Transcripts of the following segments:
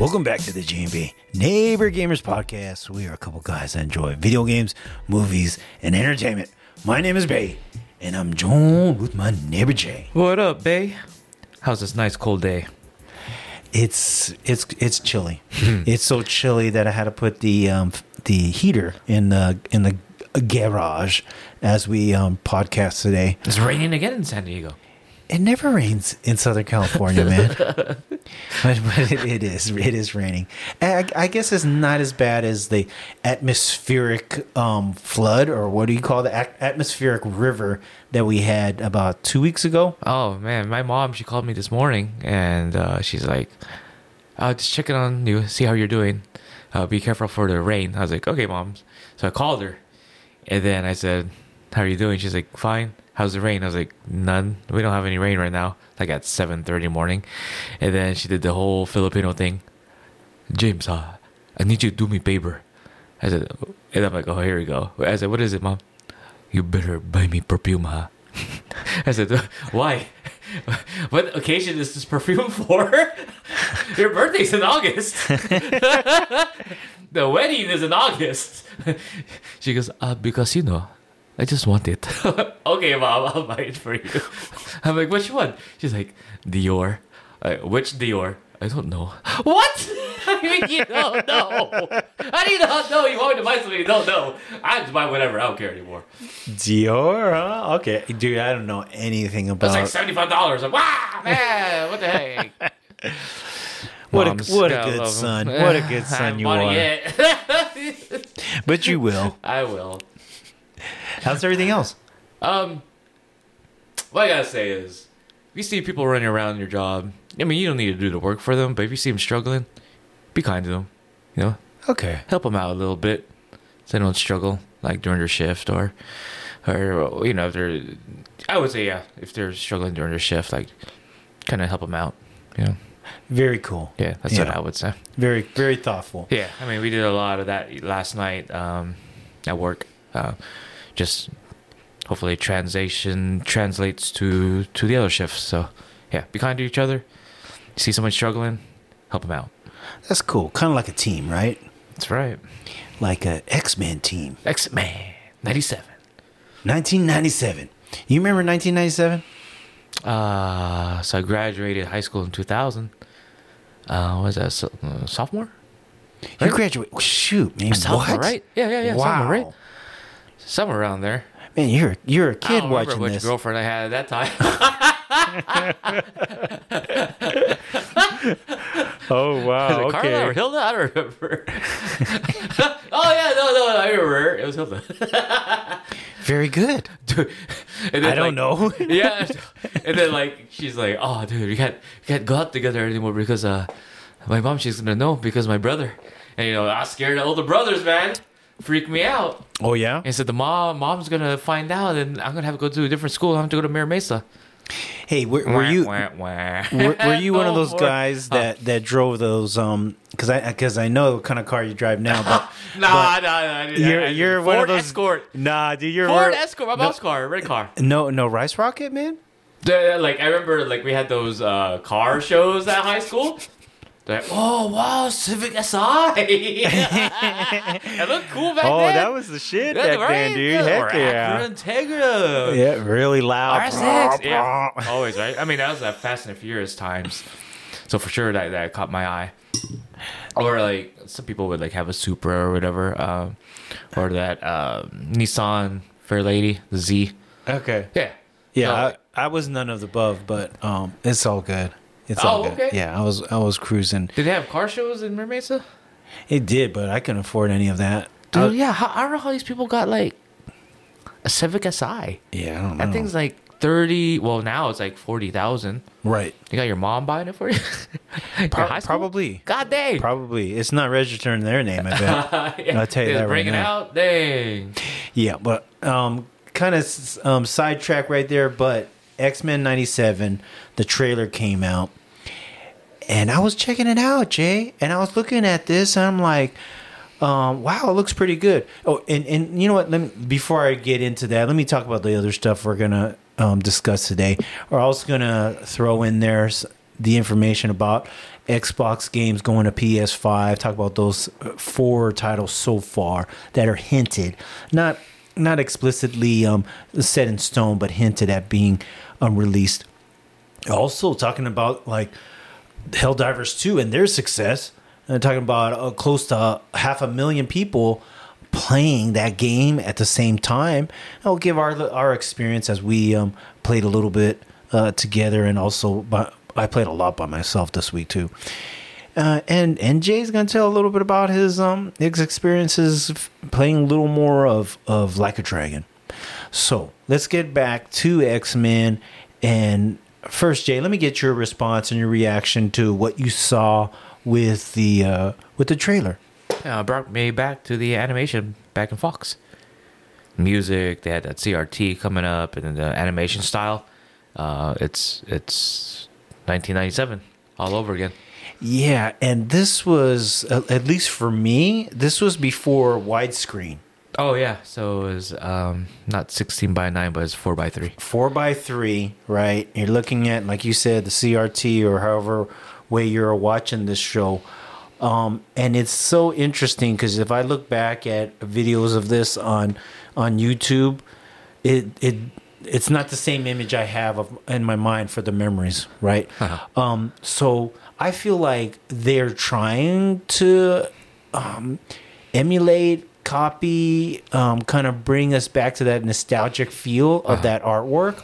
Welcome back to the J&B Neighbor Gamers Podcast. We are a couple guys that enjoy video games, movies, and entertainment. My name is Bay, and I'm joined with my neighbor Jay. What up, Bay? How's this nice cold day? It's chilly. It's so chilly that I had to put the heater in the garage as we podcast today. It's raining again in San Diego. It never rains in Southern California, man. but it is raining. I guess it's not as bad as the atmospheric flood, or what do you call the atmospheric river that we had about 2 weeks ago? Oh man, my mom, she called me this morning, and she's like, "I'll just check it on you, see how you're doing. Be careful for the rain." I was like, "Okay, mom." So I called her, and then I said, "How are you doing?" She's like, "Fine. How's the rain?" I was like, "None. We don't have any rain right now." Like at 7:30 in the morning. And then she did the whole Filipino thing. "James, I need you to do me a favor." I said, and I'm like, "Oh, here we go." I said, "What is it, mom?" "You better buy me perfume, huh?" I said, "Why? What occasion is this perfume for? Your birthday's in August. The wedding is in August." She goes, "Because you know, I just want it." "Okay, mom, I'll buy it for you." I'm like, "Which one?" She's like, "Dior." "Which Dior?" "I don't know." "What? I mean, you don't know. How do you not know? You want me to buy something you don't know? I just buy whatever. I don't care anymore." Dior, huh? Okay. Dude, I don't know anything about... It's like $75. I'm like, "Wow, man, what the heck?" What a good son. What a good son you are. Yet. But you will. I will. How's everything else? What I gotta say is, you see people running around your job. I mean, you don't need to do the work for them, but if you see them struggling, be kind to them. You know? Okay. Help them out a little bit so they don't struggle, like during their shift or you know, if they're... I would say, yeah, if they're struggling during their shift, like, kind of help them out, you know? Very cool. Yeah, that's what I would say. Very, very thoughtful. Yeah, I mean, we did a lot of that last night at work. Just hopefully translates to the other shifts. So yeah, be kind to each other. See someone struggling, help them out. That's cool. Kind of like a team, right? That's right. Like a X-Men team. X-Men 1997. You remember 1997? So I graduated high school in 2000. Was that sophomore? Right? You graduated? Shoot, man. Sophomore, right? Yeah. Wow. Sophomore, right? Somewhere around there. Man, you're a kid watching this. I don't remember which girlfriend I had at that time. Oh, wow. Was it Carla or Hilda? I don't remember. Oh, yeah. No, I remember her. It was Hilda. Very good. Dude, and then, I don't know. Yeah. And then, like, she's like, "Oh, dude, we can't go out together anymore because my mom, she's going to know because my brother." And, you know, I was scared of older brothers, man. Freaked me out. Oh, yeah? And said, "The mom's going to find out, and I'm going to have to go to a different school. I'm going to go to Mira Mesa." Hey, were you one of those guys that drove those, because I know what kind of car you drive now, but... You're one of those... Escort. Nah, dude, you're... Ford Escort, my mom's car, red car. No Rice Rocket, man? Like, I remember, like, we had those car shows at high school. Like, "Oh, wow, Civic SI." It looked cool back then. Oh, that was the shit back then, dude. Heck yeah. Integra. Yeah, really loud. R6. Yeah, always, right? I mean, that was at Fast and Furious times. So for sure, that caught my eye. Or, like, some people would, like, have a Supra or whatever. Or that Nissan Fair Lady, the Z. Okay. Yeah, so, I was none of the above, but it's all good. It's all good. Okay. Yeah, I was cruising. Did they have car shows in Mira Mesa? It did, but I couldn't afford any of that. Dude, I don't know how these people got, like, a Civic SI. Yeah, I don't know. That thing's like 30. Well, now it's like 40,000. Right. You got your mom buying it for you? Probably. God dang. Probably. It's not registering their name, I bet. Yeah. I'll tell you that right now. Bring it out, dang. Yeah, but kind of sidetrack right there, but X-Men 97, the trailer came out, And I was checking it out, Jay, and I was looking at this, and I'm like, wow, it looks pretty good. Oh, and you know what? Let me, before I get into that, let me talk about the other stuff we're going to discuss today. We're also going to throw in there the information about Xbox games going to PS5, talk about those four titles so far that are hinted, not explicitly set in stone, but hinted at being released. Also talking about like Helldivers 2 and their success, and talking about close to 500,000 people playing that game at the same time. I'll give our experience as we played a little bit together, and also I played a lot by myself this week too. And Jay's gonna tell a little bit about his experiences playing a little more of Like a Dragon. So let's get back to X-Men. And first, Jay, let me get your response and your reaction to what you saw with the trailer. Brought me back to the animation back in Fox. Music, they had that CRT coming up, and then the animation style. It's 1997 all over again. Yeah, and this was, at least for me, this was before widescreen. Oh, yeah. So it was not 16 by 9, but it's 4 by 3. 4 by 3, right? You're looking at, like you said, the CRT or however way you're watching this show. And it's so interesting because if I look back at videos of this on YouTube, it's not the same image I have in my mind for the memories, right? Uh-huh. So I feel like they're trying to emulate, copy, kind of bring us back to that nostalgic feel of that artwork.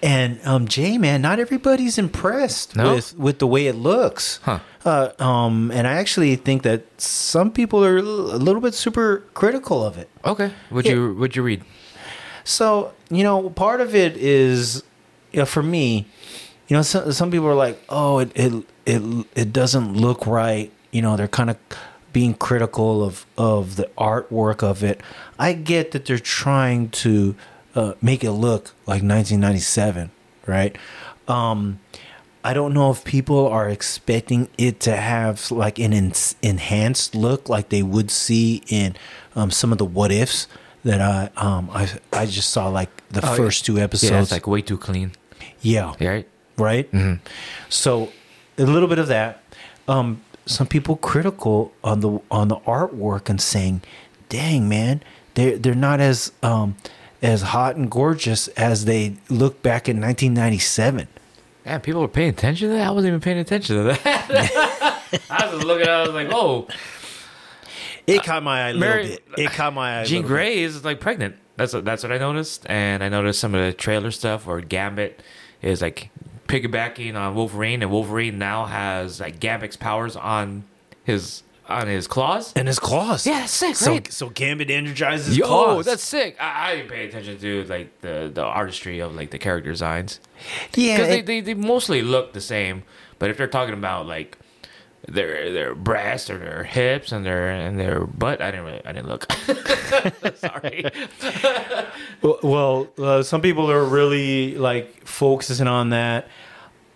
And Jay, man, not everybody's impressed with the way it looks. Huh. And I actually think that some people are a little bit super critical of it. Okay, would you read? So, you know, part of it is, you know, for me, you know, some people are like, oh, it doesn't look right. You know, they're kind of being critical of the artwork of it. I get that they're trying to make it look like 1997, right? I don't know if people are expecting it to have like an enhanced look like they would see in some of the what ifs that I just saw, like the first two episodes. Yeah, it's like way too clean. Yeah. Right? Mm-hmm. So a little bit of that. Some people critical on the artwork and saying, "Dang, man, they're not as hot and gorgeous as they look back in 1997." Man, people were paying attention to that. I wasn't even paying attention to that. I was just looking at it. I was like, "Oh." It caught my eye a little bit. Jean Grey is like pregnant. That's what I noticed, and I noticed some of the trailer stuff, or Gambit is like piggybacking on Wolverine, and Wolverine now has like Gambit's powers on his claws. And his claws. Yeah, that's sick, right? So Gambit energizes claws. Oh, that's sick. I didn't pay attention to like the artistry of like the character designs. Yeah. Because they mostly look the same, but if they're talking about like their breasts or their hips and their butt, I didn't look. Sorry. Well, some people are really like focusing on that.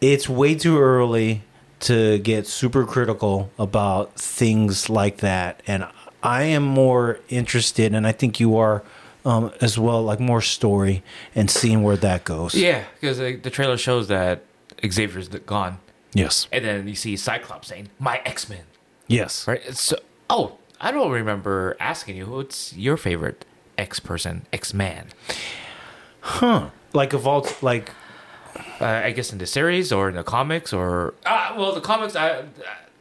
It's way too early to get super critical about things like that, and I am more interested, and I think you are as well, like more story and seeing where that goes. Yeah, because the trailer shows that Xavier's gone. Yes. And then you see Cyclops saying, "My X-Men." Yes. Right? So, I don't remember asking you, who's your favorite X-Man? Huh. Like of all, like... I guess in the series or in the comics or... well, the comics,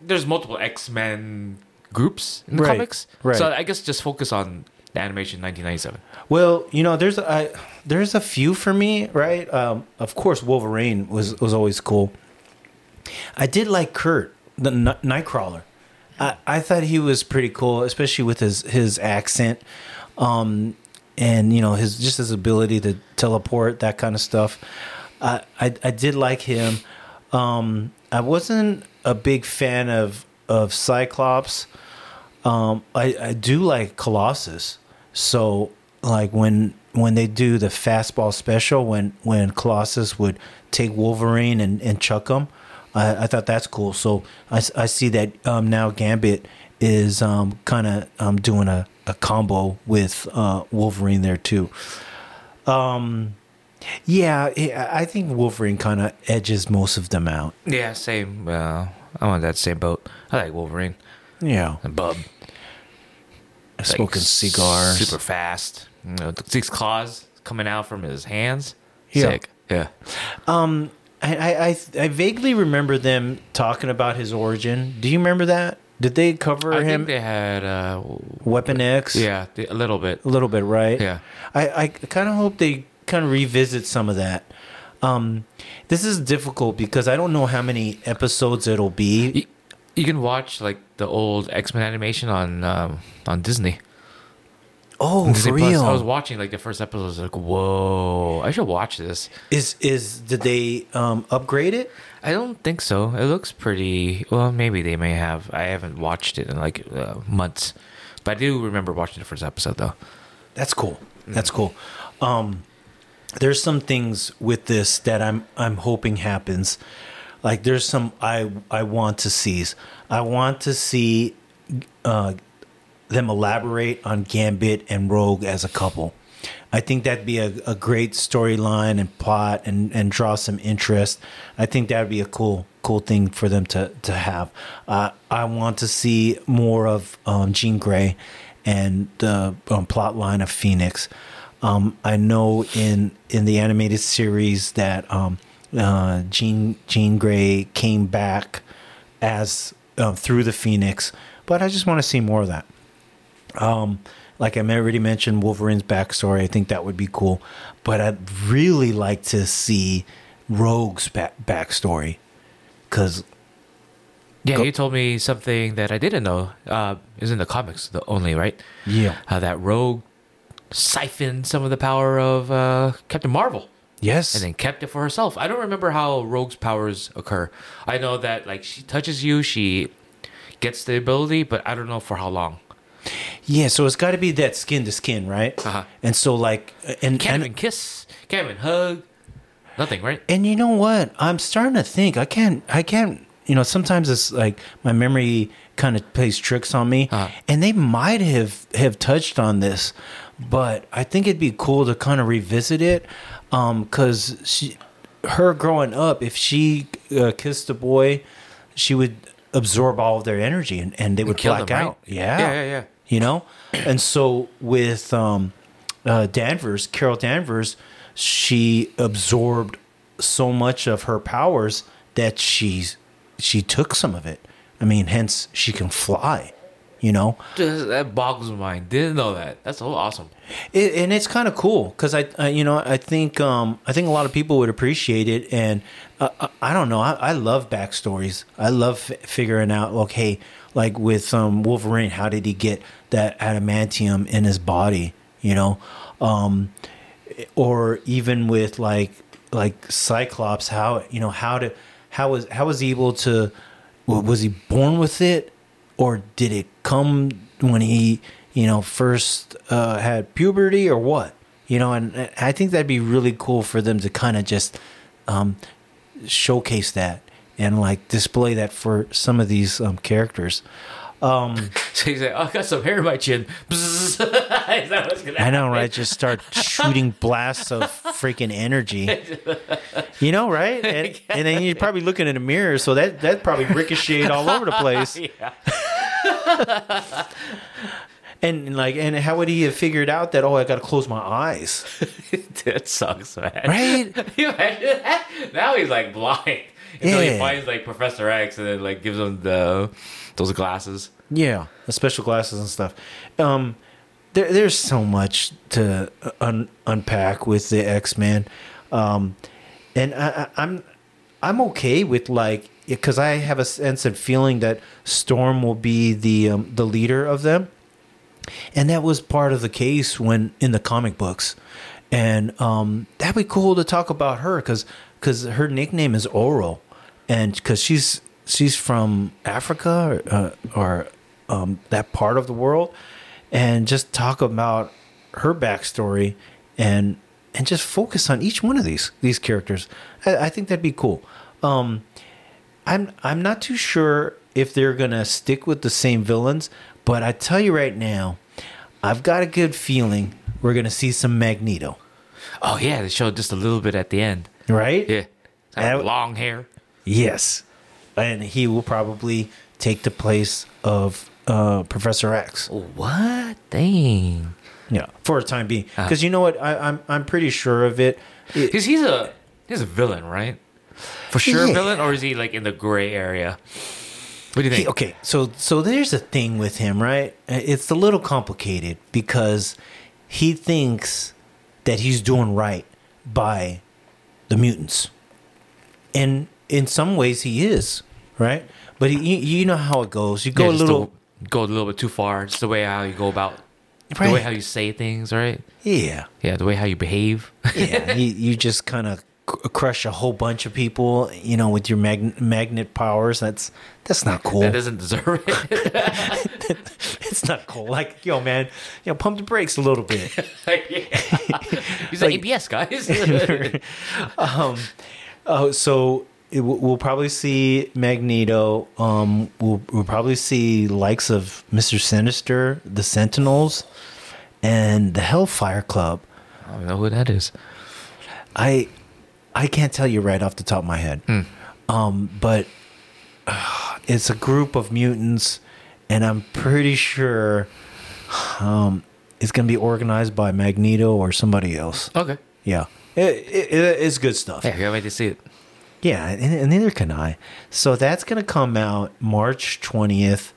there's multiple X-Men groups in the comics. Right. So I guess just focus on the animation 1997. Well, you know, there's a few for me, right? Of course, Wolverine was always cool. I did like Kurt, the Nightcrawler. I thought he was pretty cool, especially with his accent, and you know his ability to teleport, that kind of stuff. I did like him. I wasn't a big fan of Cyclops. I do like Colossus. So like when they do the fastball special, when Colossus would take Wolverine and chuck him. I thought that's cool. So I see that now Gambit is kind of doing a combo with Wolverine there too. Yeah, I think Wolverine kind of edges most of them out. Yeah, same. I'm on that same boat. I like Wolverine. Yeah. And Bub. Smoking cigars. Super fast. You know, 6 claws coming out from his hands. Yeah. Sick. Yeah. I vaguely remember them talking about his origin. Do you remember that? Did they cover him? I think they had... Weapon X? Yeah, a little bit. A little bit, right? Yeah. I kind of hope they kind of revisit some of that. This is difficult because I don't know how many episodes it'll be. You can watch like the old X-Men animation on Disney. Oh, on Disney for real? Plus. I was watching like the first episode. I was like, whoa, I should watch this. Did they upgrade it? I don't think so. It looks pretty... Well, maybe they may have. I haven't watched it in like months. But I do remember watching the first episode though. That's cool. That's cool. There's some things with this that I'm hoping happens. Like there's some I want to see. I want to see them elaborate on Gambit and Rogue as a couple. I think that'd be a great storyline and plot and draw some interest. I think that'd be a cool thing for them to have. I want to see more of Jean Grey and the plot line of Phoenix. I know in the animated series that Jean Grey came back as through the Phoenix, but I just want to see more of that. Like I already mentioned, Wolverine's backstory. I think that would be cool, but I'd really like to see Rogue's backstory because. Yeah, you told me something that I didn't know. Is in the comics the only right? Yeah, that Rogue siphoned some of the power of Captain Marvel. Yes. And then kept it for herself. I don't remember how Rogue's powers occur. I know that like she touches you, she gets the ability, but I don't know for how long. Yeah, so it's got to be that skin to skin, right? Uh-huh. And so like... Can't even kiss. Can't even hug. Nothing, right? And you know what? I'm starting to think. I can't... You know, sometimes it's like my memory kind of plays tricks on me. Uh-huh. And they might have touched on this, but I think it'd be cool to kind of revisit it. Because her growing up, if she kissed a boy, she would absorb all of their energy and they would black them, out. Right? Yeah. You know? And so with Carol Danvers, she absorbed so much of her powers that she took some of it. I mean, hence she can fly. You know, that boggles my mind. Didn't know that. That's so awesome. And it's kind of cool because I think a lot of people would appreciate it. And I don't know. I love backstories. I love figuring out. Okay, like with Wolverine, how did he get that adamantium in his body? You know, or even with like Cyclops, how was he able to? Was he born with it? Or did it come when he, you know, first had puberty or what? You know, and I think that'd be really cool for them to kind of just showcase that and, like, display that for some of these characters. So he's like, oh, I got some hair in my chin. Is that what's gonna happen? Know, right? Just start shooting blasts of freaking energy. You know, right? And then you're probably looking in a mirror, so that probably ricocheted all over the place. Yeah. And how would he have figured out that? Oh, I gotta close my eyes. That sucks, man. Right? Can you imagine that? Now he's like blind. Until he finds like Professor X and then like gives him those glasses. Yeah, the special glasses and stuff. There's so much to unpack with the X-Men, and I'm okay with like because I have a sense and feeling that Storm will be the leader of them, and that was part of the case when in the comic books, and that'd be cool to talk about her because her nickname is Oro, and because she's from Africa or that part of the world, and just talk about her backstory and just focus on each one of these characters. I think that'd be cool. I'm not too sure if they're going to stick with the same villains, but I tell you right now, I've got a good feeling we're going to see some Magneto. Oh, yeah. They showed just a little bit at the end. Right? Yeah. Long hair. Yes. And he will probably take the place of Professor X. What? Dang. Yeah, for a time being. Because you know what? I'm pretty sure of it. Because he's a villain, right? For sure, yeah. Villain? Or is he like in the gray area? What do you think? Okay, so there's a thing with him, right? It's a little complicated because he thinks that he's doing right by the mutants. And in some ways he is, right? But you know how it goes. You go a little bit too far. It's the way how you go about, right. The way how you say things, right? Yeah. Yeah, the way how you behave. Yeah, you just kind of crush a whole bunch of people, you know, with your magnet powers. That's not cool. That doesn't deserve it. It's not cool. Like, yo, man, you know, pump the brakes a little bit. He's like ABS, guys. So we'll probably see Magneto. We'll probably see likes of Mr. Sinister, the Sentinels, and the Hellfire Club. I don't know who that is. I can't tell you right off the top of my head. But it's a group of mutants, and I'm pretty sure it's going to be organized by Magneto or somebody else. Okay. Yeah. It's good stuff. Yeah, I can't wait to see it. Yeah, and neither can I. So that's going to come out March 20th,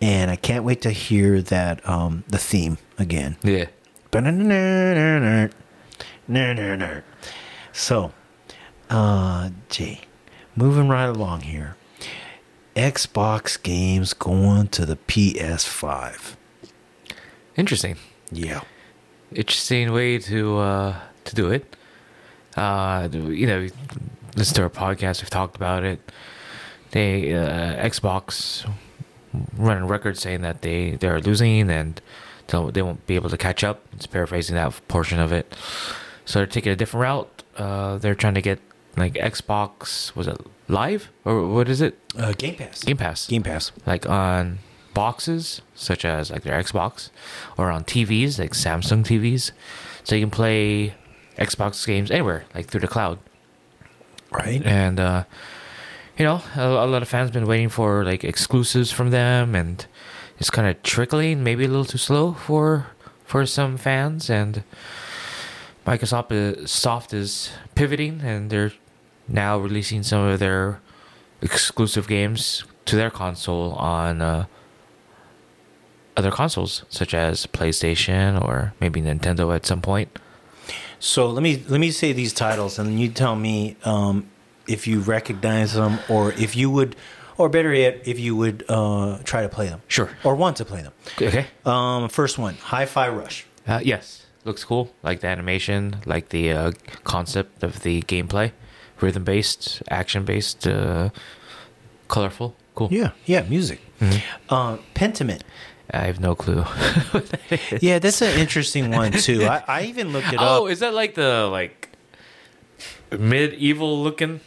and I can't wait to hear that the theme again. Yeah. So... moving right along here. Xbox games going to the PS5. Interesting. Yeah. Interesting way to do it. You know, listen to our podcast. We've talked about it. They Xbox running a record saying that they're losing and they won't be able to catch up. It's paraphrasing that portion of it. So they're taking a different route. They're trying to get like Xbox, was it Live or what is it? Game Pass. Game Pass. Like on boxes such as like their Xbox, or on TVs like Samsung TVs, so you can play Xbox games anywhere, like through the cloud. Right. And you know, a lot of fans have been waiting for like exclusives from them, and it's kind of trickling, maybe a little too slow for some fans, and Microsoft is pivoting, and they're now releasing some of their exclusive games to their console on other consoles, such as PlayStation or maybe Nintendo at some point. So let me say these titles, and you tell me if you recognize them, or if you would, or better yet, if you would try to play them. Sure. Or want to play them. Okay. First one, Hi-Fi Rush. Yes. Looks cool, like the animation, like the concept of the gameplay, rhythm-based, action-based, colorful, cool. Yeah, music. Mm-hmm. Pentiment. I have no clue. Yeah, that's an interesting one too. I even looked it up. Oh, is that like the medieval looking?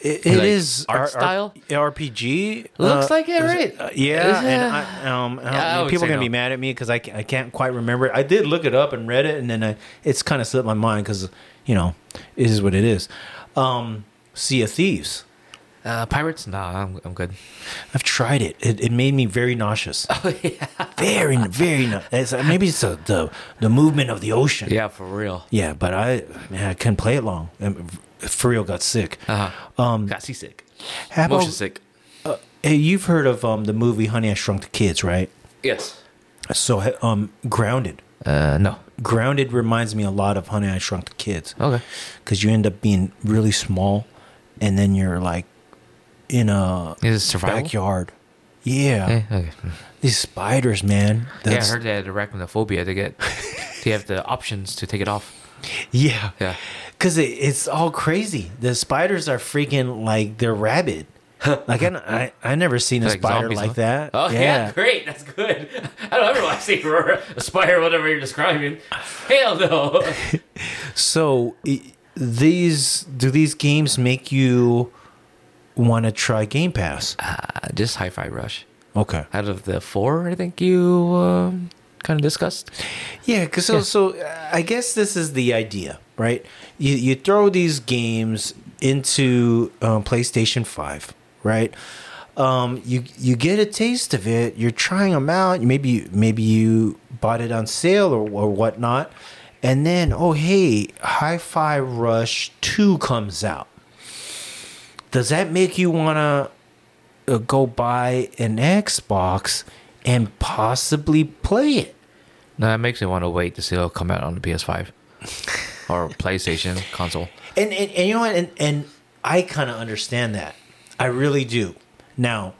It is art style RPG. Looks like it, right? Yeah. And people are gonna be mad at me because I can't quite remember it. I did look it up and read it, and then it's kind of slipped my mind because, you know, it is what it is. Sea of Thieves. Pirates? Nah, I'm good. I've tried it. It made me very nauseous. Oh yeah, very nauseous. Maybe it's the movement of the ocean. Yeah, for real. Yeah, but I couldn't play it long. For real, got sick. Got seasick. Motion sick. Hey, you've heard of the movie Honey, I Shrunk the Kids, right? Yes. So, Grounded. No. Grounded reminds me a lot of Honey, I Shrunk the Kids. Okay. Because you end up being really small, and then you're like in a backyard. Yeah. Okay. These spiders, man. I heard that arachnophobia. They have the options to take it off. Yeah. Because it's all crazy. The spiders are freaking like they're rabid. Like I never seen a spider like that. Oh yeah, great, that's good. I don't ever want to see a spider, whatever you're describing. Hell no. So these games make you want to try Game Pass? Just Hi-Fi Rush. Okay. Out of the four, I think you kind of discussed. Yeah, because so I guess this is the idea, right? You throw these games into PlayStation 5, right? You get a taste of it. You're trying them out. Maybe you bought it on sale or whatnot. And then, oh, hey, Hi-Fi Rush 2 comes out. Does that make you want to go buy an Xbox and possibly play it? No, that makes me want to wait to see it'll come out on the PS5 or PlayStation console. And you know what? And I kind of understand that. I really do. Now,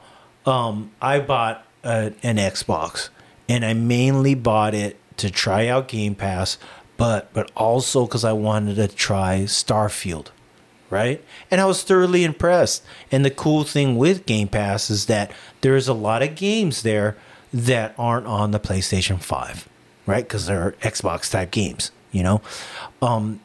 I bought an Xbox, and I mainly bought it to try out Game Pass, but also because I wanted to try Starfield, right? And I was thoroughly impressed. And the cool thing with Game Pass is that there's a lot of games there that aren't on the PlayStation 5, right? Because they're Xbox-type games, you know?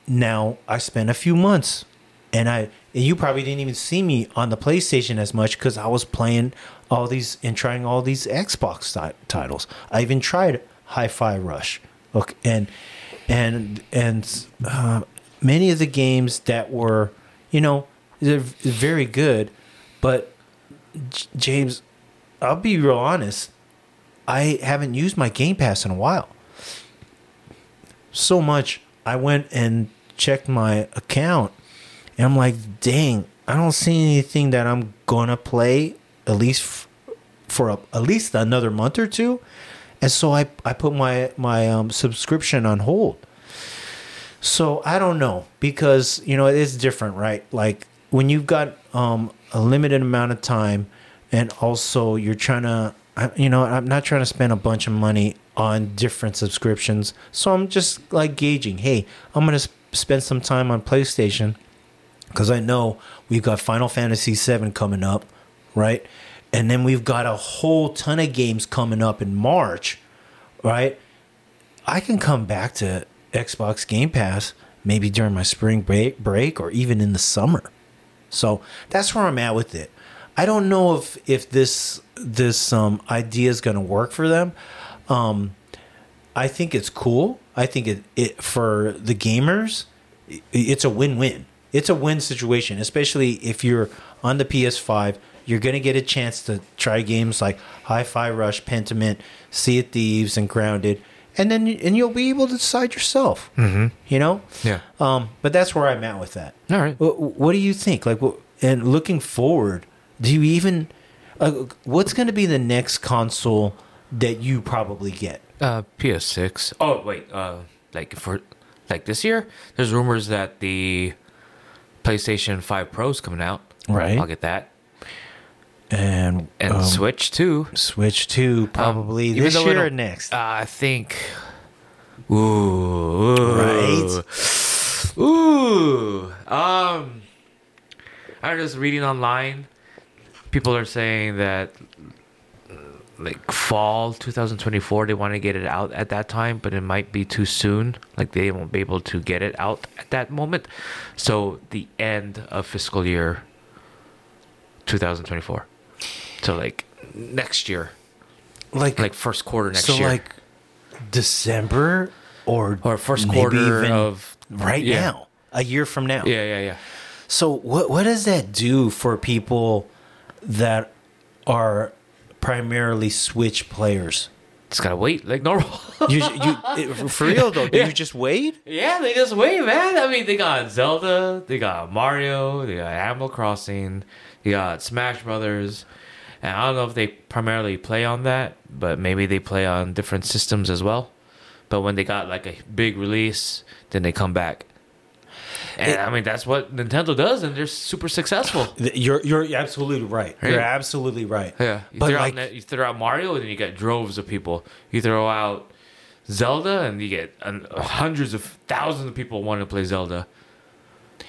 Now, I spent a few months, and you probably didn't even see me on the PlayStation as much because I was playing all these and trying all these Xbox titles. I even tried Hi-Fi Rush, okay, and many of the games that were, you know, they're very good. But James, I'll be real honest, I haven't used my Game Pass in a while. So much, I went and checked my account. And I'm like, dang, I don't see anything that I'm going to play at least for at least another month or two. And so I put my subscription on hold. So I don't know because, you know, it's different, right? Like when you've got a limited amount of time and also you're trying to, you know, I'm not trying to spend a bunch of money on different subscriptions. So I'm just like gauging, hey, I'm going to spend some time on PlayStation. Because I know we've got Final Fantasy VII coming up, right? And then we've got a whole ton of games coming up in March, right? I can come back to Xbox Game Pass maybe during my spring break or even in the summer. So that's where I'm at with it. I don't know if this idea is going to work for them. I think it's cool. I think it for the gamers, it's a win-win. It's a win situation, especially if you're on the PS5. You're going to get a chance to try games like Hi-Fi Rush, Pentiment, Sea of Thieves, and Grounded. And then you'll be able to decide yourself, mm-hmm. you know? Yeah. But that's where I'm at with that. All right. What do you think? Like, and looking forward, do you even... what's going to be the next console that you probably get? PS6. Oh, wait. Like this year, there's rumors that the... PlayStation 5 Pro's coming out. Right. I'll get that. And Switch 2. Switch 2 probably this year or next. I think. Ooh. Right. Ooh. I was just reading online. People are saying that like fall 2024 they want to get it out at that time, but it might be too soon. Like they won't be able to get it out at that moment. So the end of fiscal year 2024. So like next year. Like first quarter next year. So like December or first quarter of now. A year from now. Yeah. So what does that do for people that are primarily Switch players? It's gotta wait like normal. you for real though? Do you just wait? Yeah, they just wait, man. I mean, they got Zelda, they got Mario, they got Animal Crossing, they got Smash Brothers, and I don't know if they primarily play on that, but maybe they play on different systems as well. But when they got like a big release, then they come back. And I mean, that's what Nintendo does, and they're super successful. You're absolutely right. You're absolutely right. Yeah. You throw out Mario, and then you get droves of people. You throw out Zelda, and you get hundreds of thousands of people wanting to play Zelda.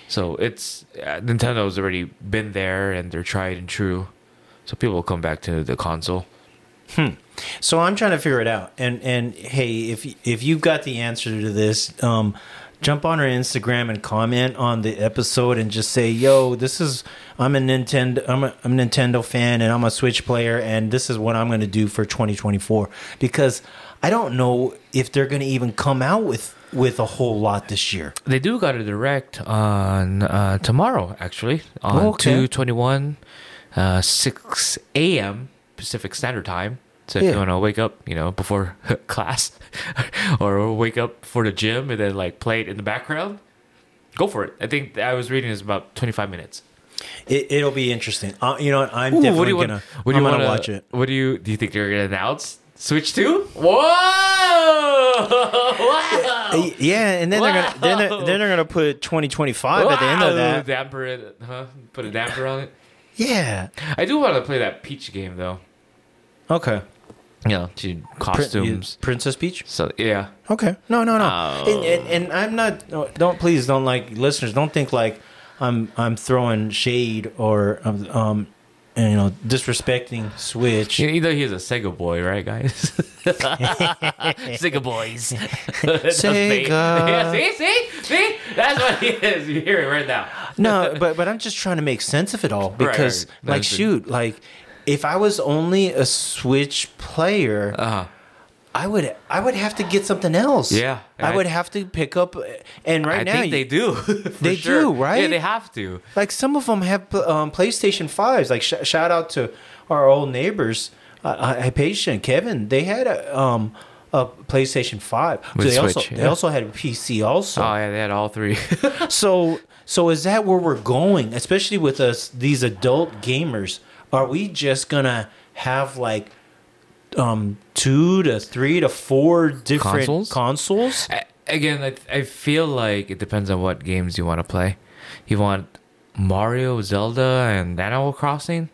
So it's Nintendo's already been there, and they're tried and true. So people will come back to the console. So I'm trying to figure it out. And hey, if you've got the answer to this, jump on our Instagram and comment on the episode and just say, yo, this is, I'm a Nintendo fan and I'm a Switch player and this is what I'm going to do for 2024, because I don't know if they're going to even come out with a whole lot this year. They do got a direct on tomorrow, actually, on 2/21, 6 a.m. Pacific Standard Time. So if you want to wake up, you know, before class or wake up for the gym and then like play it in the background, go for it. I think I was reading is about 25 minutes. It'll be interesting. You know, I'm definitely going to watch it. What do you think they're going to announce? Switch 2? Whoa! Yeah, and then they're going to put 2025 at the end of that. Damper it, huh? Put a damper on it. Yeah. I do want to play that Peach game though. Okay. Yeah, to costumes. Princess Peach? So yeah. Okay. No. And I'm not. Don't like listeners. Don't think like I'm throwing shade or disrespecting Switch. You know he's a Sega boy, right, guys? Sega boys. Sega. Yeah, see. That's what he is. You hear it right now. No, but I'm just trying to make sense of it all because right. Like shoot, like. If I was only a Switch player, I would have to get something else. Yeah, I would have to pick up. And right now, I think they do. They sure. do, right? Yeah, they have to. Like some of them have PlayStation 5s. Like shout out to our old neighbors, Hypatia and Kevin. They had a PlayStation 5. With so they Switch, also they also had a PC also. Oh yeah, they had all three. so is that where we're going? Especially with us, these adult gamers. Are we just going to have like 2 to 3 to 4 different consoles? I feel like it depends on what games you want to play. You want Mario, Zelda, and Animal Crossing,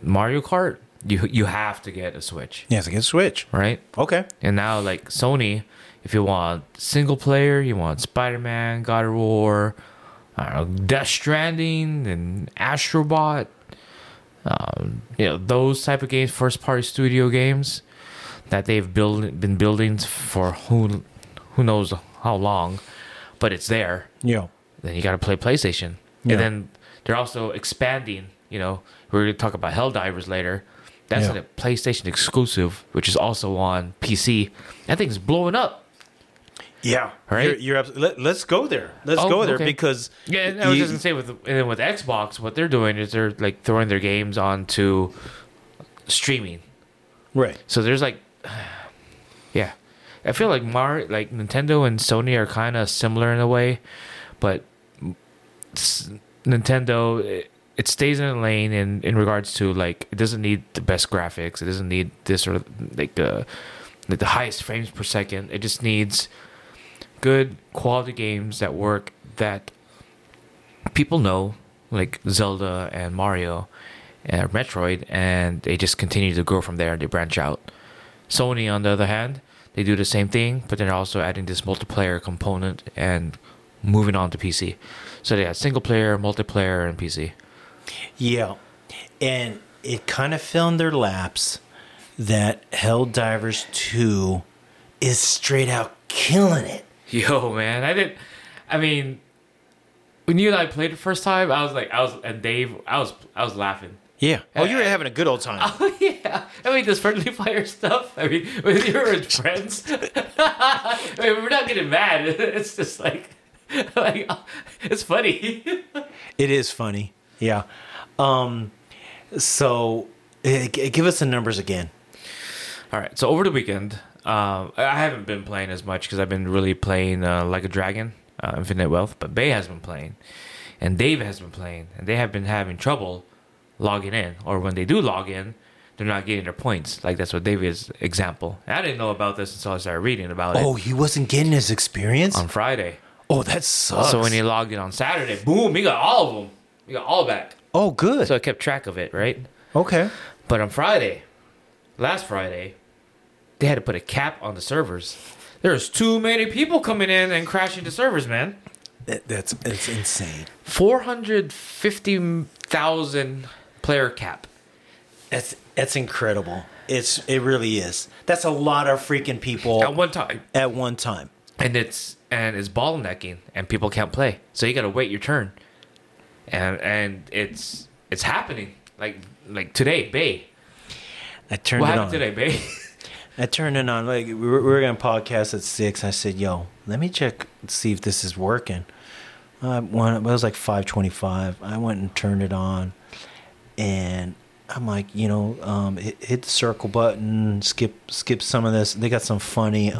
Mario Kart? You have to get a Switch. You have to get a Switch. Right? Okay. And now like Sony, if you want single player, you want Spider-Man, God of War, I don't know, Death Stranding, and Astro Bot. Those type of games, first party studio games that they've been building for who knows how long, but it's there. Yeah. Then you got to play PlayStation. Yeah. And then they're also expanding, you know, we're going to talk about Helldivers later. That's a PlayStation exclusive, which is also on PC. That thing's blowing up. Yeah. Right? You're let's go there. Because... Yeah, I was just going to say, with Xbox, what they're doing is they're like throwing their games onto streaming. Right. So there's like... Yeah. I feel like Nintendo and Sony are kind of similar in a way, but Nintendo, it stays in a lane in regards to like, it doesn't need the best graphics. It doesn't need this or like the highest frames per second. It just needs... good quality games that work, that people know, like Zelda and Mario and Metroid, and they just continue to grow from there and they branch out. Sony, on the other hand, they do the same thing, but they're also adding this multiplayer component and moving on to PC. So they have single player, multiplayer, and PC. Yeah, and it kind of fell in their laps that Helldivers 2 is straight out killing it. Yo, man, when you and I played the first time, I was laughing. Yeah. Oh, you were having a good old time. Oh, yeah. This friendly fire stuff, when you were with friends, we're not getting mad. It's just like it's funny. It is funny. Yeah. So, give us the numbers again. All right. So, over the weekend... I haven't been playing as much because I've been really playing Like a Dragon Infinite Wealth, but Bay has been playing and Dave has been playing, and they have been having trouble logging in, or when they do log in, they're not getting their points. Like that's what Dave's example. And I didn't know about this until I started reading about it. Oh, he wasn't getting his experience? On Friday. Oh, that sucks. So when he logged in on Saturday, boom, he got all of them. He got all back. Oh, good. So I kept track of it, right? Okay. But on Friday, last Friday... they had to put a cap on the servers. There's too many people coming in and crashing the servers, man. That's insane. 450,000 player cap. That's incredible. It really is. That's a lot of freaking people at one time. And it's and it's bottlenecking and people can't play. So you got to wait your turn. And it's happening. Like today, Bay. I turned it on. What happened today, Bay? I turned it on. Like we were going to podcast at 6. I said, yo, let me check, see if this is working. It was like 5:25. I went and turned it on. And I'm like, hit the circle button, skip some of this. They got some funny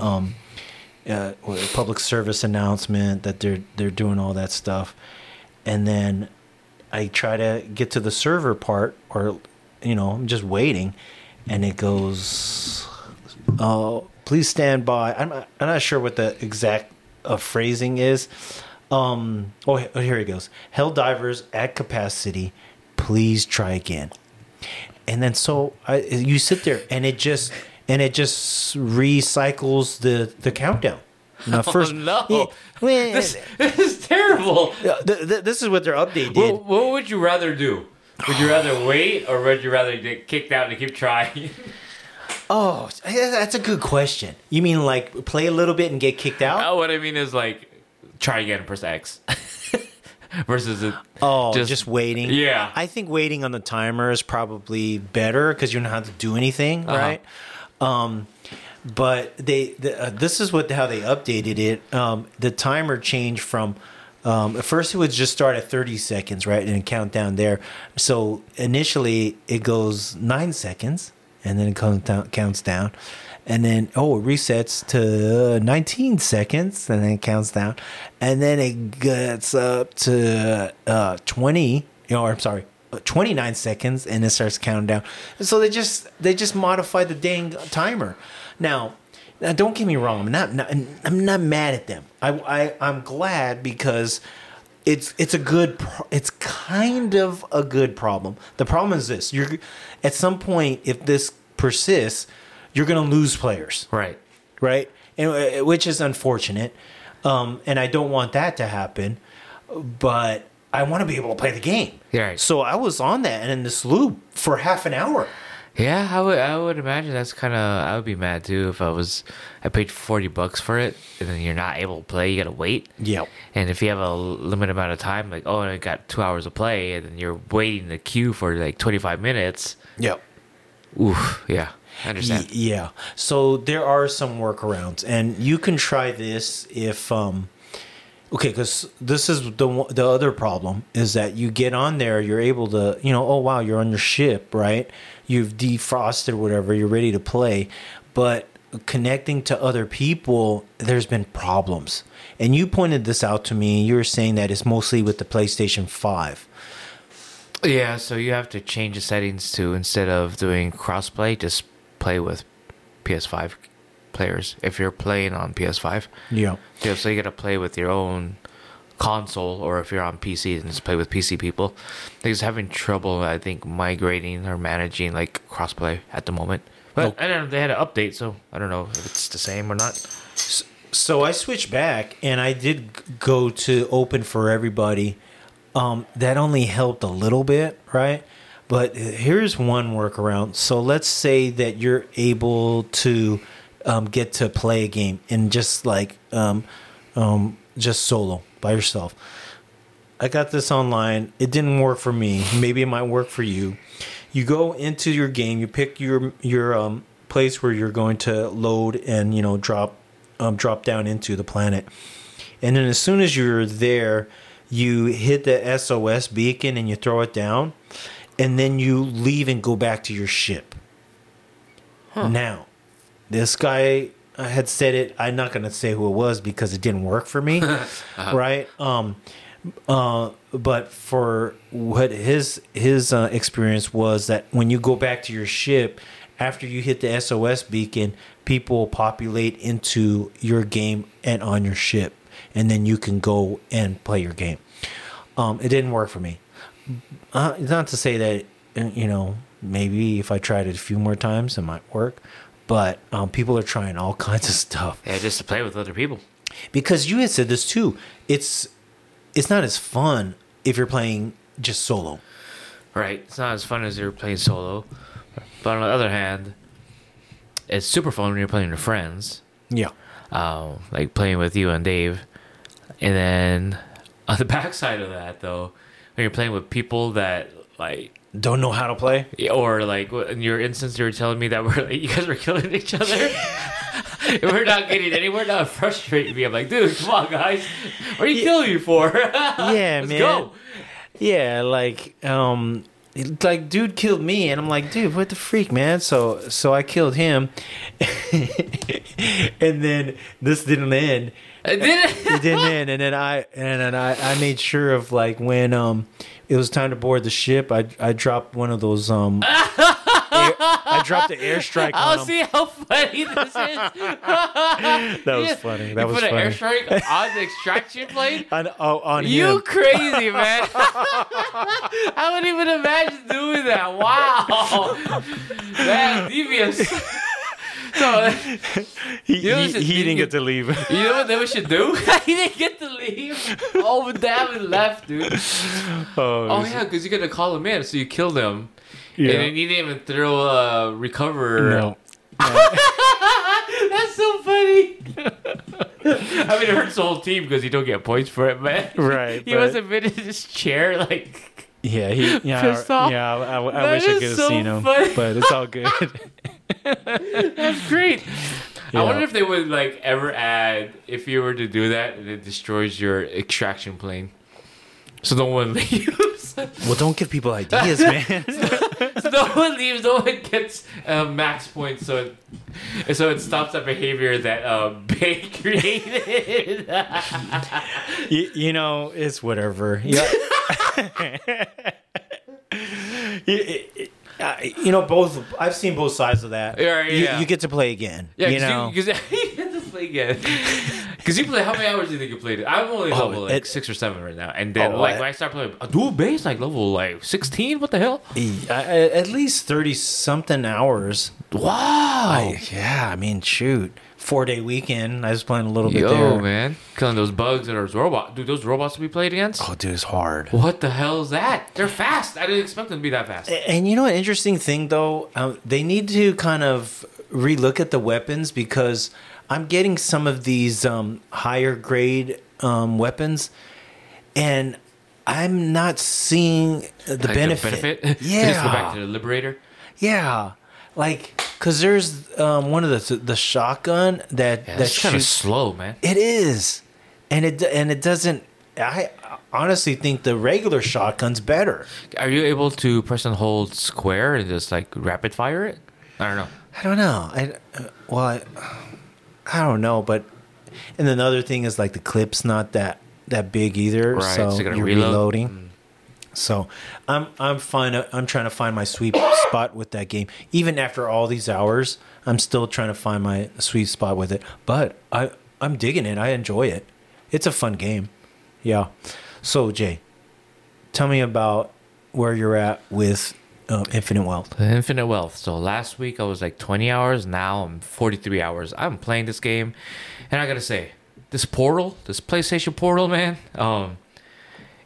public service announcement that they're doing all that stuff. And then I try to get to the server part, or, I'm just waiting. And it goes, oh, please stand by. I'm not sure what the exact phrasing is. Here it goes. Helldivers at capacity. Please try again. And then you sit there, and it just recycles the countdown. Now, first, this is terrible. This is what their update did. What would you rather do? Would you rather wait, or would you rather get kicked out and keep trying? Oh, that's a good question. You mean like play a little bit and get kicked out? No, what I mean is like try again and press X. Versus just waiting. Yeah. I think waiting on the timer is probably better because you don't have to do anything, right? But this is how they updated it. The timer changed from at first it would just start at 30 seconds, right, and count down there. So initially it goes 9 seconds, and then it counts down. And then, it resets to 19 seconds, and then it counts down. And then it gets up to 29 seconds, and it starts counting down. And so they just modified the dang timer. Now, don't get me wrong. I'm not mad at them. I'm glad because it's kind of a good problem. The problem is this: you're at some point, if this persists, you're going to lose players. Right? And, which is unfortunate. And I don't want that to happen. But I want to be able to play the game. Right. So I was on that and in this loop for half an hour. Yeah, I would imagine that's kind of... I would be mad, too, if I paid $40 for it, and then you're not able to play. You got to wait. Yep. And if you have a limited amount of time, like, and I got 2 hours of play, and then you're waiting in the queue for, 25 minutes. Yep. Oof, yeah. I understand. Yeah. So there are some workarounds, and you can try this if because this is the other problem is that you get on there, you're able to, you're on your ship, right? You've defrosted whatever, you're ready to play, but connecting to other people, there's been problems. And you pointed this out to me. You were saying that it's mostly with the PlayStation 5. Yeah, so you have to change the settings to, instead of doing crossplay, just play with PS5 players if you're playing on PS5. Yeah. So you got to play with your own console, or if you're on PC, then just play with PC people. They're just having trouble, I think, migrating or managing crossplay at the moment. But I don't know, they had an update, so I don't know if it's the same or not. So I switched back, and I did go to Open for Everybody. That only helped a little bit, right? But here's one workaround. So let's say that you're able to get to play a game and just just solo by yourself. I got this online. It didn't work for me. Maybe it might work for you. You go into your game. You pick your place where you're going to load and drop down into the planet. And then as soon as you're there, you hit the SOS beacon and you throw it down, and then you leave and go back to your ship. Huh. Now, this guy had said it. I'm not going to say who it was because it didn't work for me, right? But for what his experience was that when you go back to your ship, after you hit the SOS beacon, people populate into your game and on your ship. And then you can go and play your game. It didn't work for me. Not to say that, maybe if I tried it a few more times, it might work. But people are trying all kinds of stuff. Yeah, just to play with other people. Because you had said this too. It's not as fun if you're playing just solo. Right. It's not as fun as you're playing solo. But on the other hand, it's super fun when you're playing with friends. Yeah. Like playing with you and Dave. And then on the backside of that, though, when you're playing with people that like don't know how to play, or like in your instance, you were telling me that we're like, you guys were killing each other. We're not getting anywhere. Not frustrating me. I'm like, dude, come on, guys. What are you killing me for? Yeah, let's man. Go. Yeah, like dude killed me, and I'm like, dude, what the freak, man? So I killed him, and then this didn't end. It didn't end, and then I made sure of like when it was time to board the ship. I dropped one of those I dropped an airstrike on him. I'll see how funny this is. That was funny. That was funny. You put an airstrike on the extraction plane? On you him. Crazy, man. I wouldn't even imagine doing that. Wow. That's devious. So he didn't get to leave. You know what they should do? He didn't get to leave. Oh, but Davin left, dude. Oh yeah, because you're gonna call him in, so you killed him. Yeah. And then you didn't even throw a recover. No. That's so funny. I mean, it hurts the whole team because you don't get points for it, man. Right. He wasn't been in his chair like. Yeah, he. Yeah, pissed off. Yeah. I wish I could have seen him, but it's all good. That's great. Yeah. I wonder if they would like ever add if you were to do that and it destroys your extraction plane. So no one leaves. Well, don't give people ideas, man. So no one leaves. No one gets max points. So it stops that behavior that Bay created. you know, it's whatever. Yeah. Both. I've seen both sides of that. Yeah, yeah. You get to play again. Yeah, you know, you get to play again. Because you play, how many hours do you think you played it? I'm only level 6 or 7 right now, and then when I start playing a dual base, like level 16. What the hell? At least 30-something hours. Wow. Yeah, I mean, shoot. 4-day weekend. I was playing a little bit there. Yo, man. Killing those bugs and those robots. Dude, those robots to be played against? Oh, dude, it's hard. What the hell is that? They're fast. I didn't expect them to be that fast. And you know an interesting thing, though? They need to kind of relook at the weapons because I'm getting some of these higher grade weapons, and I'm not seeing the benefit. Yeah. Just go back to the Liberator? Yeah. Like, because there's one of the shotgun that shoots. It's kind of slow, man. It is. And it doesn't. I honestly think the regular shotgun's better. Are you able to press and hold square and just, like, rapid fire it? I don't know. I don't know, but. And then the other thing is, like, the clip's not that big either. Right, so you're reloading. Mm. So I'm fine. I'm trying to find my sweet spot with that game. Even after all these hours, I'm still trying to find my sweet spot with it. But I'm digging it. I enjoy it. It's a fun game. Yeah. So Jay, tell me about where you're at with Infinite Wealth. Infinite Wealth. So last week I was like 20 hours. Now I'm 43 hours. I'm playing this game, and I gotta say, this PlayStation Portal, man.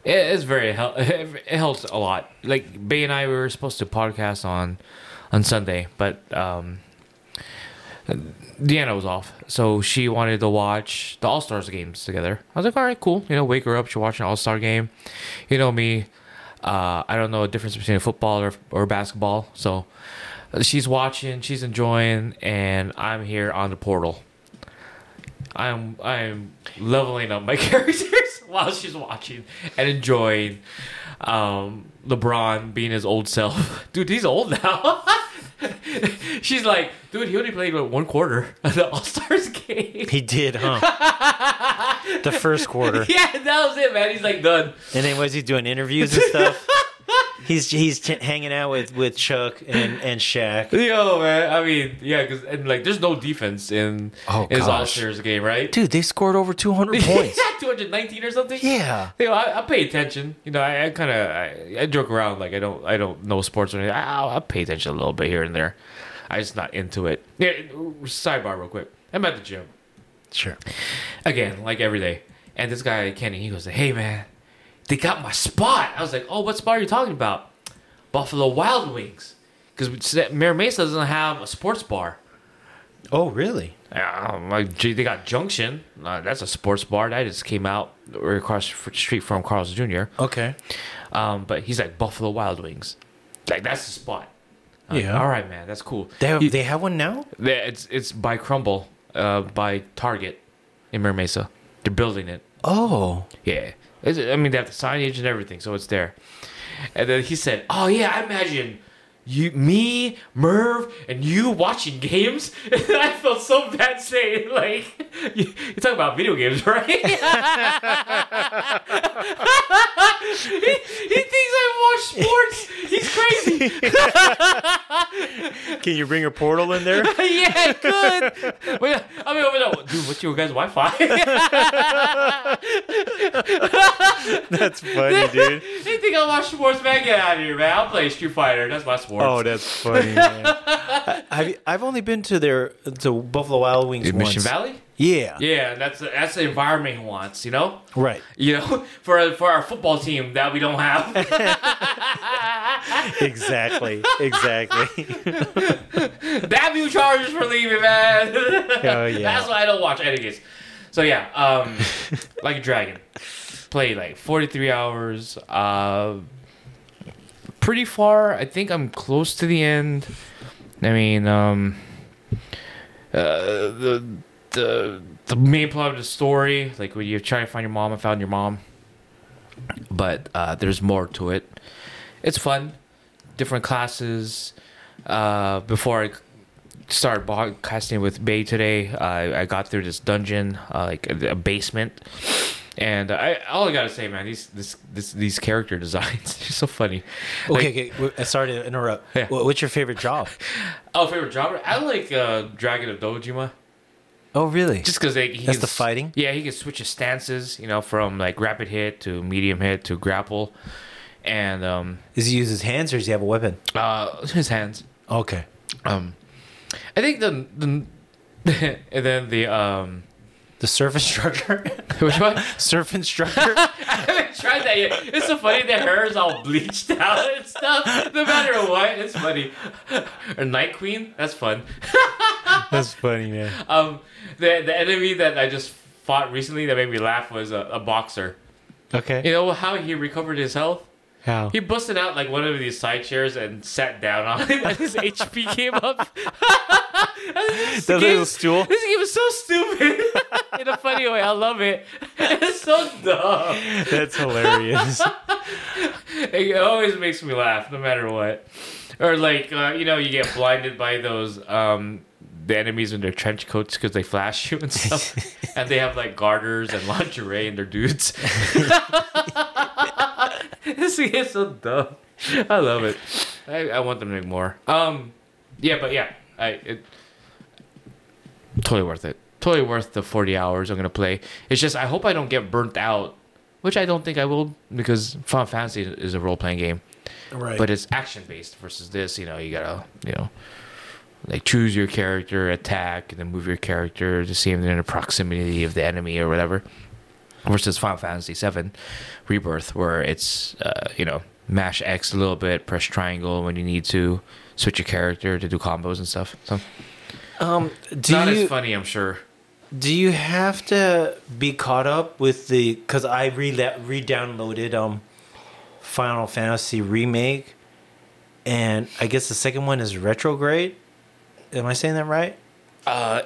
It's very it helps a lot. Like Bay and I, we were supposed to podcast on Sunday, but Deanna was off, so she wanted to watch the All-Stars games together. I was like, all right, cool. You know, wake her up. She watched an All-Star game. You know me. I don't know the difference between football or basketball. So she's watching. She's enjoying, and I'm here on the portal. I'm leveling up my characters while she's watching and enjoying LeBron being his old self. Dude, he's old now. She's like, dude, he only played like one quarter of the All-Stars game. He did, huh? The first quarter. Yeah, that was it, man. He's like done. And then was he doing interviews and stuff? He's hanging out with Chuck and Shaq. Yo, man. I mean, yeah, because like there's no defense in his All-Stars game, right? Dude, they scored over 200 points. 219 or something. Yeah. You know, I pay attention. You know, I kind of I joke around like I don't know sports or anything. I pay attention a little bit here and there. I'm just not into it. Yeah, sidebar, real quick. I'm at the gym. Sure. Again, like every day, and this guy Kenny, he goes, "Hey, man. They got my spot." I was like, "Oh, what spot are you talking about?" Buffalo Wild Wings, because Mira Mesa doesn't have a sports bar. Oh, really? They got Junction. That's a sports bar that just came out right across the street from Carl's Jr. Okay. But he's like Buffalo Wild Wings. Like, that's the spot. Yeah. All right, man. That's cool. They have one now? It's by Crumble, by Target in Mira Mesa. They're building it. Oh. Yeah. They have the signage and everything, so it's there. And then he said, oh, yeah, I imagine you, me, Merv, and you watching games. And I felt so bad saying, like, you're talking about video games, right? he thinks I watch sports. He's crazy. Can you bring a portal in there? Yeah, I could. Dude, what's your guys' Wi-Fi? That's funny, dude. They think I watch sports, man. Get out of here, man. I'll play Street Fighter. That's my sport. Oh, that's funny, man. I've only been to Buffalo Wild Wings once. Mission Valley? Yeah. Yeah, that's the environment he wants, you know? Right. You know, for our football team that we don't have. Exactly. That view charges for leaving, man. Oh, yeah. That's why I don't watch etiquettes. So, yeah, Like a Dragon. Played, 43 hours. Pretty far. I think I'm close to the end. The main plot of the story, when you try to find your mom, I found your mom. But there's more to it. It's fun. Different classes. Before I started podcasting with Bay today, I got through this dungeon, a basement. And all I gotta say, man, these character designs are so funny. Okay. Sorry to interrupt. Yeah. What's your favorite job? Oh, favorite job? I like Dragon of Dojima. Oh, really? Just because that's the fighting. Yeah, he can switch his stances. From rapid hit to medium hit to grapple. And does he use his hands or does he have a weapon? His hands. Okay. I think the and then the The surf instructor? Which one? Surf instructor? I haven't tried that yet. It's so funny. Their hair is all bleached out and stuff. No matter what, it's funny. Or Night Queen? That's fun. That's funny, man. The enemy that I just fought recently that made me laugh was a boxer. Okay. You know how he recovered his health? How? He busted out one of these side chairs and sat down on it, and his HP came up. That little stool. This game is so stupid in a funny way. I love it. It's so dumb. That's hilarious. It always makes me laugh, no matter what. Or you get blinded by those the enemies in their trench coats because they flash you and stuff, and they have garters and lingerie and their dudes. This is so dumb. I love it. I want them to make more. Totally worth it. Totally worth the 40 hours I'm going to play. It's just I hope I don't get burnt out, which I don't think I will because Final Fantasy is a role-playing game. Right. But it's action-based versus this, you got to, choose your character, attack, and then move your character to see him in the proximity of the enemy or whatever. Versus Final Fantasy 7 Rebirth, where it's, mash X a little bit, press triangle when you need to, switch your character to do combos and stuff. So, as funny, I'm sure. Do you have to be caught up with because I re-downloaded Final Fantasy Remake, and I guess the second one is Retrograde. Am I saying that right?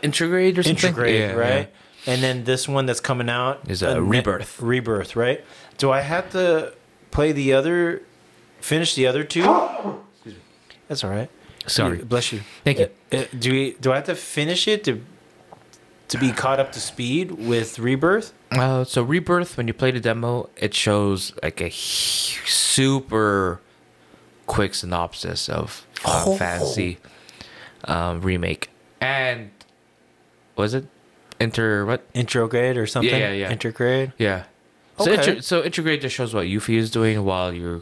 Integrate or something? Integrate, yeah, right? Yeah. And then this one that's coming out is a Rebirth. Rebirth, right? Do I have to finish the other two? Excuse me. That's all right. Sorry. Bless you. Thank you. Do I have to finish it to be caught up to speed with Rebirth? So Rebirth, when you play the demo, it shows a super quick synopsis of Final Fantasy Remake. And was it? Intrograde or something? Yeah. Intrograde? Yeah. Okay. So Intrograde just shows what Yuffie is doing while your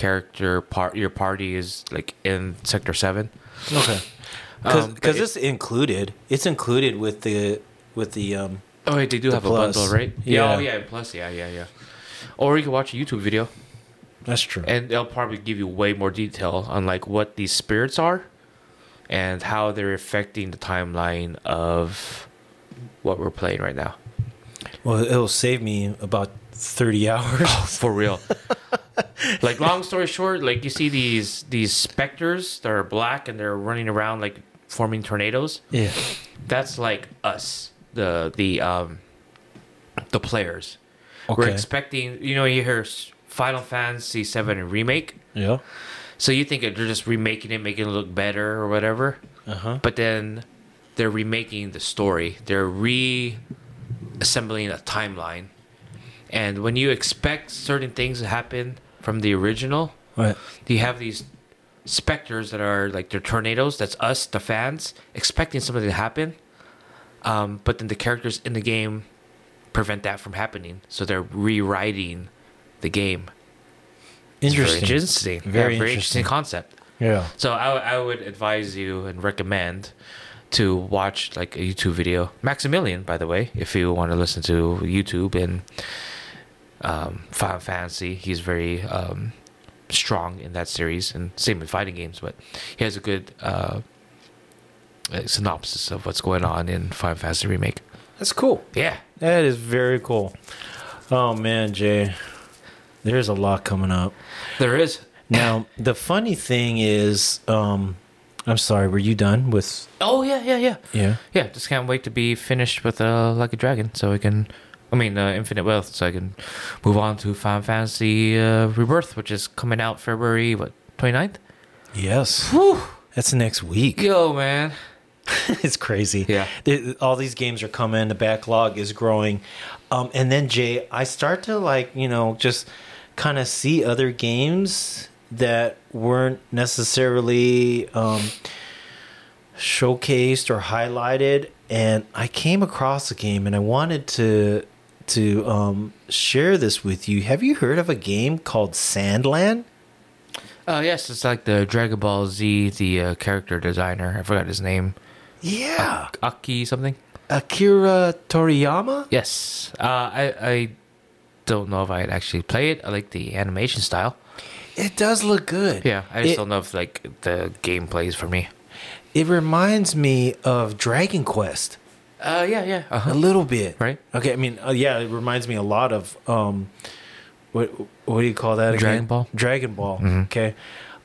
your party is in Sector 7. Okay. Because it's included. It's included with the Oh, wait, they do have a bundle, right? Yeah. Yeah. Oh, yeah. Plus, yeah. Or you can watch a YouTube video. That's true. And they'll probably give you way more detail on what these spirits are. and how they're affecting the timeline of what we're playing right now. Well, it'll save me about 30 hours. Oh, for real. Like, long story short, like, you see these specters that are black and they're running around like forming tornadoes. Yeah, that's like us, the players. Okay. We're expecting, you know, you hear Final Fantasy 7 remake. Yeah. So you think they're just remaking it, making it look better or whatever. Uh-huh. But then they're remaking the story. They're reassembling a timeline. And when you expect certain things to happen from the original, right, you have these specters that are like, they're tornadoes. That's us, the fans, expecting something to happen. But then the characters in the game prevent that from happening. So they're rewriting the game. Interesting. Very interesting. Very interesting concept. Yeah. So I would advise you and recommend to watch like a YouTube video. Maximilian, by the way, if you want to listen to YouTube and Final Fantasy, he's very strong in that series, and same with fighting games, but he has a good synopsis of what's going on in Final Fantasy Remake. That's cool. Yeah. That is very cool. Oh, man, Jay. There's a lot coming up. There is. Now, the funny thing is, I'm sorry, were you done with... Oh, yeah. Yeah, just can't wait to be finished with Like a Dragon, so we can... I mean, Infinite Wealth, so I can move on to Final Fantasy Rebirth, which is coming out February, 29th? Yes. Whew. That's next week. Yo, man. It's crazy. Yeah. All these games are coming. The backlog is growing. And then, Jay, I start to, like, you know, just... kind of see other games that weren't necessarily showcased or highlighted, and I came across a game and I wanted to share this with you. Have you heard of a game called Sandland? Oh, yes, it's like the Dragon Ball Z, the character designer. I forgot his name. Yeah, Aki something. Akira Toriyama. Yes, I don't know if I'd actually play it. I like the animation style. It does look good. Yeah, I just don't know if like the gameplay is for me. It reminds me of Dragon Quest. Yeah. Uh-huh. A little bit, right? Okay, I mean, it reminds me a lot of what do you call that again? Dragon Ball. Mm-hmm. Okay,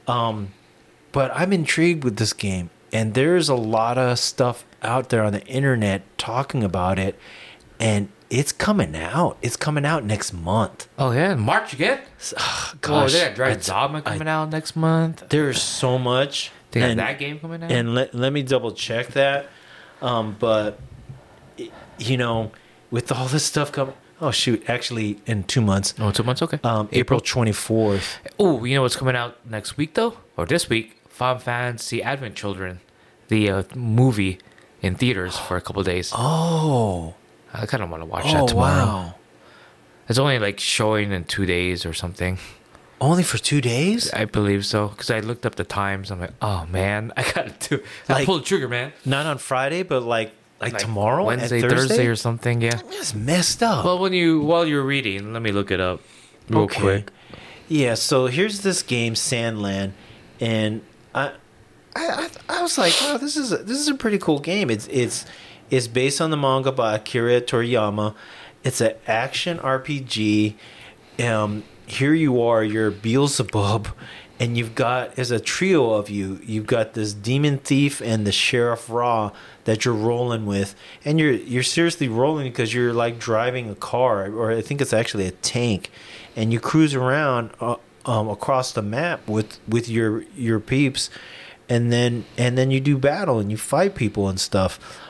but I'm intrigued with this game, and there's a lot of stuff out there on the internet talking about it, and. It's coming out. It's coming out next month. Oh, yeah. March again? Gosh. Oh, Dragon Dogma coming out next month. There's so much. They have that game coming out? And let me double check that. But, you know, with all this stuff coming... Oh, shoot. Actually, in 2 months. Oh, 2 months? Okay. April 24th. Oh, you know what's coming out next week, though? Or this week? Final Fantasy Advent Children. The movie in theaters for a couple days. Oh, I kind of want to watch that tomorrow. Wow. It's only like showing in 2 days or something. Only for 2 days? I believe so. Because I looked up the times. I'm like, oh, man, I got to do like, I pulled the trigger, man. Not on Friday, but like tomorrow? Wednesday, Thursday or something, yeah. That's messed up. Well, while you're reading, let me look it up real quick. Yeah, so here's this game, Sandland. And I was like, wow, this is a pretty cool game. It's based on the manga by Akira Toriyama. It's an action RPG. Here you are, you're Beelzebub, and you've got, as a trio of you, you've got this demon thief and the Sheriff Ra that you're rolling with. And you're seriously rolling because you're like driving a car, or I think it's actually a tank. And you cruise around across the map with your peeps, and then you do battle and you fight people and stuff.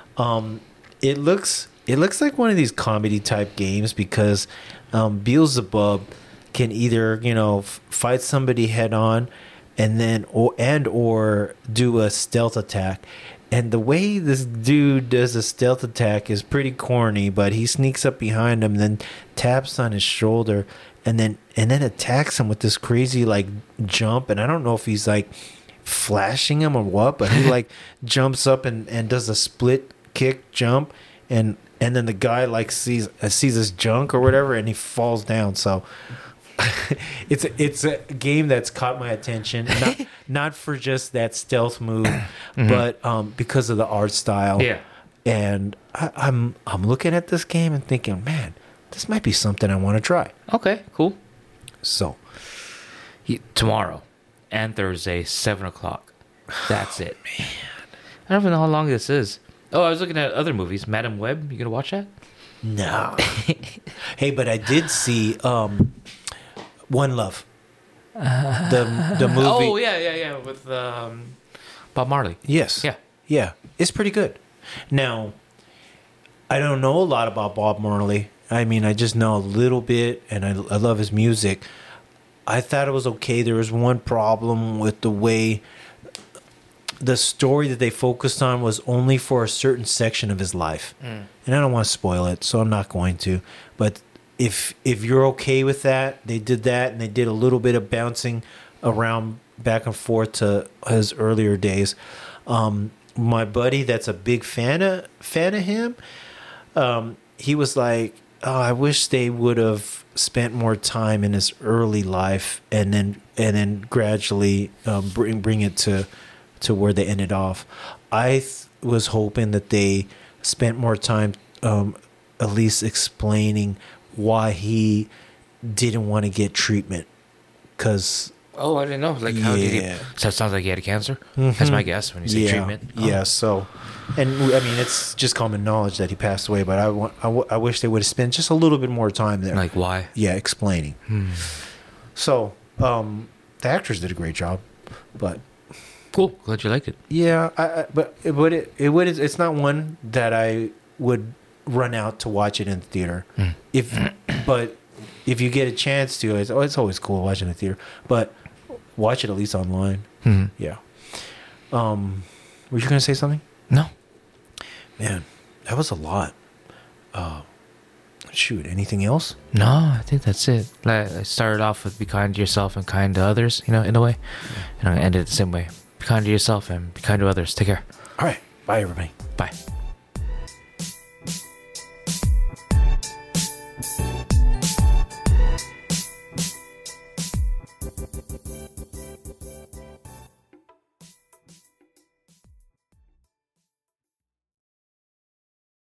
It looks like one of these comedy type games because Beelzebub can either, you know, fight somebody head on or do a stealth attack. And the way this dude does a stealth attack is pretty corny, but he sneaks up behind him, then taps on his shoulder and then attacks him with this crazy like jump. And I don't know if he's like flashing him or what, but he like jumps up and does a split kick jump, and then the guy like sees his junk or whatever, and he falls down. So it's a game that's caught my attention. Not, not for just that stealth move, but because of the art style. Yeah. And I'm looking at this game and thinking, man, this might be something I want to try. Okay, cool. So tomorrow and Thursday, 7 o'clock. That's it. Man, I don't even know how long this is. Oh, I was looking at other movies. Madam Web, you gonna watch that? No. Hey, but I did see One Love, the movie. Oh yeah, with Bob Marley. Yes. Yeah. It's pretty good. Now, I don't know a lot about Bob Marley. I mean, I just know a little bit, and I love his music. I thought it was okay. There was one problem with the way the story that they focused on was only for a certain section of his life. Mm. And I don't want to spoil it, so I'm not going to. But if you're okay with that, they did that, and they did a little bit of bouncing around back and forth to his earlier days. My buddy that's a big fan of him, he was like, oh, I wish they would have spent more time in his early life and then gradually bring it to where they ended off. I was hoping that they spent more time at least explaining why he didn't want to get treatment. 'Cause oh, I didn't know. Like, how did he? So it sounds like he had cancer. Mm-hmm. That's my guess when you say treatment. Oh. Yeah. So, and I mean, it's just common knowledge that he passed away. But I wish they would have spent just a little bit more time there. Like why? Yeah, explaining. So, the actors did a great job, but cool. Glad you liked it. Yeah, it's not one that I would run out to watch it in the theater. If you get a chance to, it's always cool watching the theater, but watch it at least online. Mm-hmm. Yeah. Were you going to say something? No. Man, that was a lot. Shoot, anything else? No, I think that's it. I started off with be kind to yourself and kind to others, in a way. And I ended it the same way. Be kind to yourself and be kind to others. Take care. All right. Bye, everybody. Bye.